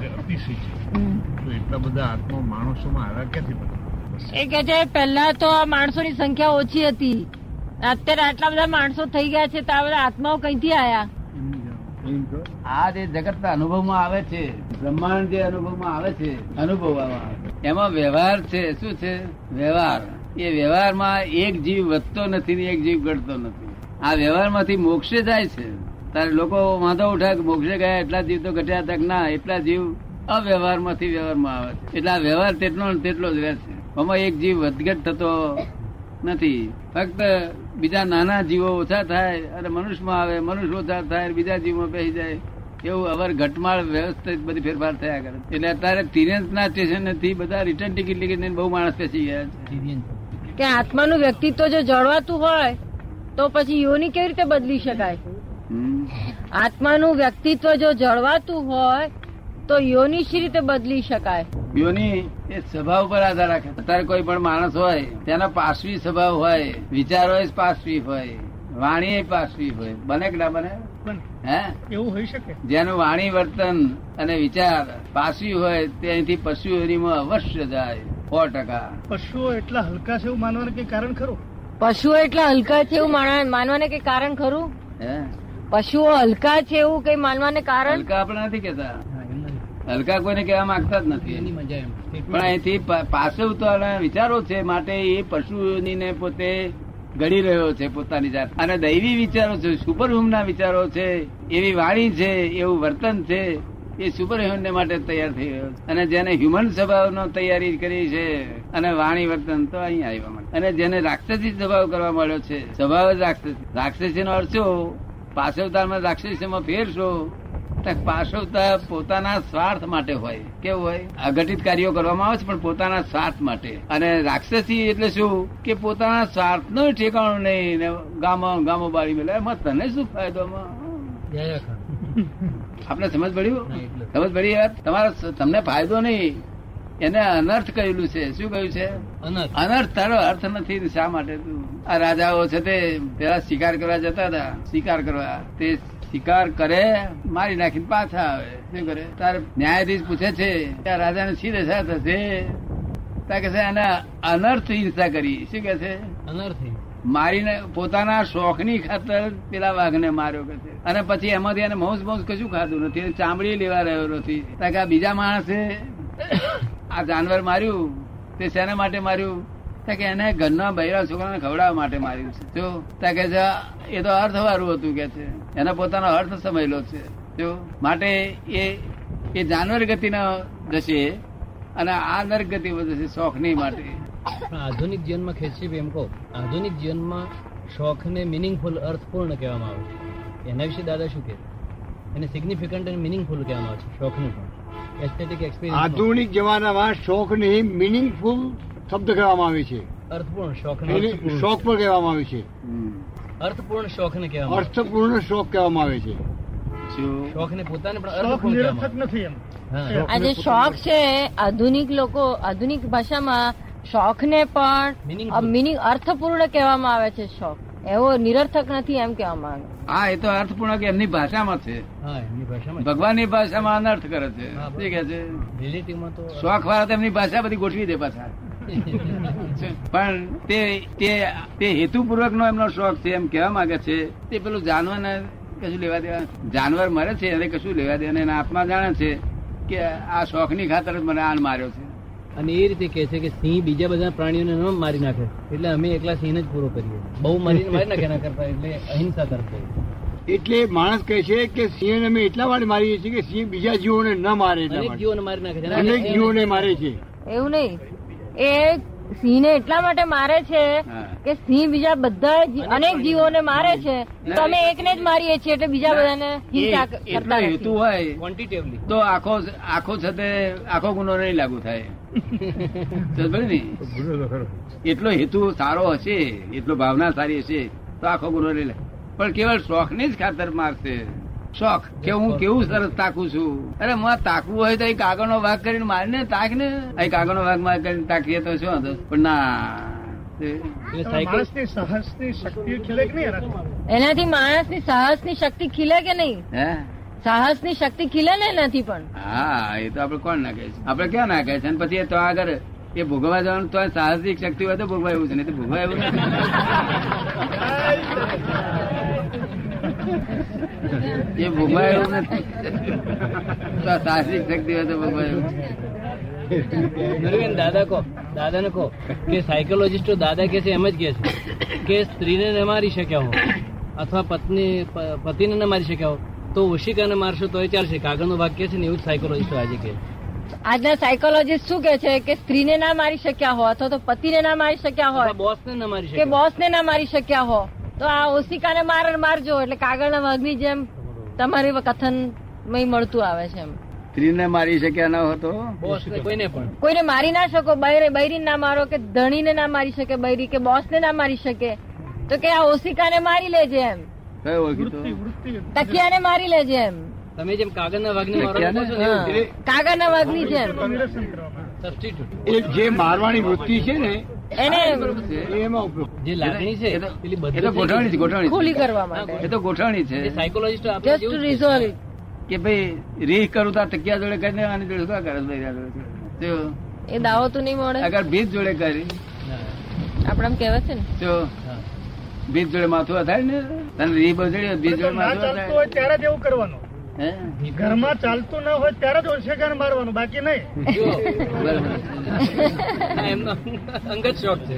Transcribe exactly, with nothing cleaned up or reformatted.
અત્યારે અતિશય છે, તો એટલા બધા આત્મા માણસોમાં આવ્યા ક્યાંથી બધા? એ કે છે પહેલા તો માણસોની સંખ્યા ઓછી હતી, અત્યારે આટલા બધા માણસો થઈ ગયા છે, તો આ બધા આત્માઓ કઈથી આવ્યા? આ જે જગતના અનુભવમાં આવે છે, બ્રહ્માંડ જે અનુભવમાં આવે છે, અનુભવવામાં એમાં વ્યવહાર છે. શું છે વ્યવહાર? એ વ્યવહારમાં એક જીવ વધતો નથી ને એક જીવ ઘટતો નથી. આ વ્યવહારમાંથી મોક્ષે જાય છે. તારે લોકો વાંધો ઉઠાય કે મોક્ષે ગયા એટલા જીવ તો ઘટ્યા તક ના, એટલા જીવ અવ્યવહારમાંથી વ્યવહારમાં આવે છે. એટલે આ વ્યવહાર તેટલો ને તેટલો જ વ્યવહાર છે, આમાં એક જીવ વધઘટ થતો નથી. ફક્ત બીજા નાના જીવો ઓછા થાય અને મનુષ્યમાં આવે, મનુષ્ય ઓછા થાય બીજા જીવમાં બેસી જાય, એવું અવર ઘટમાળ વ્યવસ્થિત બધી ફેરફાર થયા કરે. એટલે અત્યારે તિર્યંતના સ્ટેશનથી બધા રિટર્ન ટિકિટ લઈને બહુ માણસ બેસી ગયા છે. કે આત્માનું વ્યક્તિત્વ જો જળવાતું હોય તો પછી યોની કેવી રીતે બદલી શકાય? આત્માનું વ્યક્તિત્વ જો જળવાતું હોય તો યોની શી રીતે બદલી શકાય? યોની એ સ્વભાવ પર આધાર રાખે. અત્યારે કોઈ પણ માણસ હોય તેના પાશ્વી સ્વભાવ હોય, વિચારો પાશ્વી હોય, વાણી પાશ્વી હોય, બને કે ના બને? હે, એવું હોઈ શકે. જેનું વાણી, વર્તન અને વિચાર પાશ્વી હોય તે અહીંથી પશુઓનીમાં અવશ્ય જાય. સો ટકા પશુઓ એટલા હલકા છે એવું માનવાને કઈ કારણ ખરું? પશુઓ એટલા હલકા છે એવું માનવાને કઈ કારણ ખરું? હે, પશુઓ હલકા છે એવું કઈ માનવાને કારણ? હલકા આપણે નથી કેતા, હલકા કોઈને કહેવા માંગતા જ નથી. પણ અહીંથી પાછું તો વિચારો છે, માટે એ પશુની પોતે ઘડી રહ્યો છે પોતાની જાત, અને દૈવી વિચારો છે, સુપરહ્યુમન ના વિચારો છે, એવી વાણી છે, એવું વર્તન છે, એ સુપરહ્યુમન માટે તૈયાર થઈ રહ્યો છે. અને જેને હ્યુમન સ્વભાવનો તૈયારી કરી છે અને વાણી વર્તન તો અહીં આવ્યા માટે, અને જેને રાક્ષસી સ્વભાવ કરવા મળ્યો છે, સ્વભાવ જ રાક્ષસી. રાક્ષસીનો અર્થ શું? પાછવતારમાં રાક્ષસીમાં ફેરશો પાછવતા પોતાના સ્વાર્થ માટે હોય. કેવું હોય? અઘટિત કાર્યો કરવામાં આવે છે પણ પોતાના સ્વાર્થ માટે. અને રાક્ષસી એટલે શું? કે પોતાના સ્વાર્થ નો ઠેકાણું નહીં, ગામો ગામો બાળી મેળવે. એમાં તને શું ફાયદોમાં? આપણે સમજ પડ્યું? સમજ પડી યાર, તમારો તમને ફાયદો નહીં. એને અનર્થ કહેલું છે. શું કહ્યું છે? અનર્થ. તારો અર્થ નથી. શા માટે તું? આ રાજાઓ છે તે પેલા શિકાર કરવા જતા હતા, શિકાર કરવા તે શિકાર કરે, મારી નાખીને પાછા આવે. શું કરે? તારે ન્યાયાધીશ પૂછે છે આ રાજાને શી દશા થશે? તા કે અનર્થ હિંસા કરી. શું કે છે? અનર્થ મારીને પોતાના શોખની ખાતર પેલા વાઘને માર્યો કે છે, અને પછી એમાંથી એને મૌસ મૌસ કશું ખાધું નથી, ચામડી લેવા રહ્યો નથી. તા કે આ બીજા માણસે આ જાનવર માર્યું તે શેના માટે માર્યું? તા કે એને ઘરના બૈરા છોકરાને ખવડાવવા માટે માર્યું છે. જો તા કે એ તો અર્થ વાળું હતું કે છે, એને પોતાનો અર્થ સમજેલો છે. જો માટે એ એ જાનવર ગતિ ન જશે અને આ નર્ક ગતિ વધશે શોખની માટે. આધુનિક જીવનમાં ખેંચી એમ કહો, આધુનિક જીવનમાં શોખને મિનિંગફુલ, અર્થપૂર્ણ કહેવામાં આવે છે. એના વિશે દાદા શું કહે? એને સિગ્નિફિકન્ટ અને મિનિંગફુલ કહેવામાં આવે છે. શોખનું પણ એસ્થેટિક એક્સપિરિયન્સ આધુનિક જમાનામાં શોખને મિનિંગફુલ શબ્દ કહેવામાં આવે છે. અર્થપૂર્ણ શોખને શોખ પણ કહેવામાં આવે છે. અર્થપૂર્ણ શોખને કહેવામાં અર્થપૂર્ણ શોખ કહેવામાં આવે છે. શોખને પોતાને પણ અર્થ નિરર્થક નથી એમ. આ જે શોખ છે આધુનિક લોકો આધુનિક ભાષામાં શોખને પણ મિનિંગ અર્થપૂર્ણ કહેવામાં આવે છે. શોખ એવો નિરર્થક નથી એમ કહેવામાં આવે. હા, એ તો અર્થપૂર્ણ કે એમની ભાષામાં છે. હા, એમની ભાષામાં, ભગવાનની ભાષામાં અનર્થ કરે છે. શું કહે છે? રિલેટિવમાં તો શોખ વાળા તો એમની ભાષા બધી ગોઠવી દે પાછા, પણ તે તે હેતુપૂર્વક નો એમનો શોખ છે એમ કહેવા માંગે છે. તે પેલું જાનવરને કશું લેવા દેવા, જાનવર મરે છે એને કશું લેવા દે, અને એના આત્મા જાણે છે કે આ શોખની ખાતર મને આન માર્યો છે. અને એ રીતે કહે છે કે સિંહ બીજા બધા પ્રાણીઓને ન મારી નાખે એટલે અમે એકલા સિંહને જ પૂરો કરીએ, બહુ મારીને મારી નાખે ના કરતા, એટલે અહિંસા કરતા. એટલે માણસ કહે છે કે સિંહને અમે એટલા વાર મારીએ છીએ કે સિંહ બીજા જીવોને ન મારે, જીવોને મારી નાખે છે, અનેક જીવોને મારે છે. એવું નહીં, એ સિંહને એટલા માટે મારે છે કે સિંહ બીજા બધા અનેક જીવોને મારે છે, તો અમે એકને જ મારીએ છીએ એટલે બીજા બધાને હિંસા કરતા નથી. હેતુ હોય ક્વોન્ટિટેટિવલી તો આખો આખો છતે આખો ગુનો નહીં લાગુ થાય. એટલો હેતુ સારો હશે, એટલો ભાવના સારી હશે તો આખો ગુનો નહીં લાગે. પણ કેવળ શોખની જ ખાતર મારશે. શોખ કે હું કેવું સરસ તાકું છું, અરે હું તાકવું હોય તો એ કાગળનો ભાગ કરીને મારીને તાક ને, એ કાગળનો ભાગ માર કરીને તાકીએ તો શું હતો? પણ ના, એનાથી માણસની સાહસની શક્તિ ખીલે કે નહીં? સાહસ ની શક્તિ ખીલે નથી પણ. હા, એ તો આપડે કોણ ના કહે છે, આપડે ક્યાં ના કહે છે. પછી તો આગળ એ ભોગવવા જવાનું, તો સાહસિક શક્તિ હોય તો ભોગવા એવું છે, નહીં તો ભોગવા એવું નથી. એ ભોગવા એવું નથી, તો સાહસિક શક્તિ હોય તો ભોગવા એવું છે. દાદા કહો, દાદા ને કહો કે સાયકોલોજીસ્ટો દાદા કે છે એમ જ કે છે કે સ્ત્રીને ન મારી શક્યા હો અથવા પત્ની પતિને ન મારી શક્યા હો તો ઓશિકાને મારશો તો એ ચાલશે. કાગળનું વાક્ય છે ને, એવું જ સાયકોલોજીસ્ટો આજે કે છે. આજના સાયકોલોજીસ્ટ શું કે છે કે સ્ત્રીને ના મારી શક્યા હો અથવા તો પતિને ના મારી શક્યા હો, બોસને ના મારી શક્યા, બોસને ના મારી શક્યા હો તો આ ઓશિકાને માર મારજો. એટલે કાગળના વાઘની જેમ તમારે કથન મય મળતું આવે છે એમ. સ્ત્રીને મારી શક્યા ના હોતો કોઈને, પણ કોઈને મારી ના શકો. બૈરી ના મારો કે ધણી ને ના મારી શકે બૈરી, કે બોસ ને ના મારી શકે તો કે આ ઓશિકા ને મારી લેજે એમ, તકિયા ને મારી લેજે એમ. તમે જેમ કાગળના વાઘની મારો, કાગળના વાઘની જેમ જે મારવાની વૃત્તિ છે ને એને જે લાગણી છે એ તો ગોઠવણી ગોઠવણી ખુલ્લી કરવા માટે એ તો ગોઠવણી છે. સાયકોલોજીસ્ટ કે ભાઈ રીહ કરું તો તકિયા જોડે કરી દેવાની, જોડે શું કરે એ દાવો તો નહીં મળે. અગર ભીત જોડે કરી આપડે એમ કહેવાય છે ને, જો ભીત જોડે માથું અથાય ને તને રીહ બજડી ભીત જોડે માથું અથાય ત્યારે જ એવું કરવાનું. હે, ઘરમાં ચાલતું ના હોય ત્યારે જ ઓશિકા ને મારવાનું, બાકી નહીં. એમનો અંગત શોખ છે.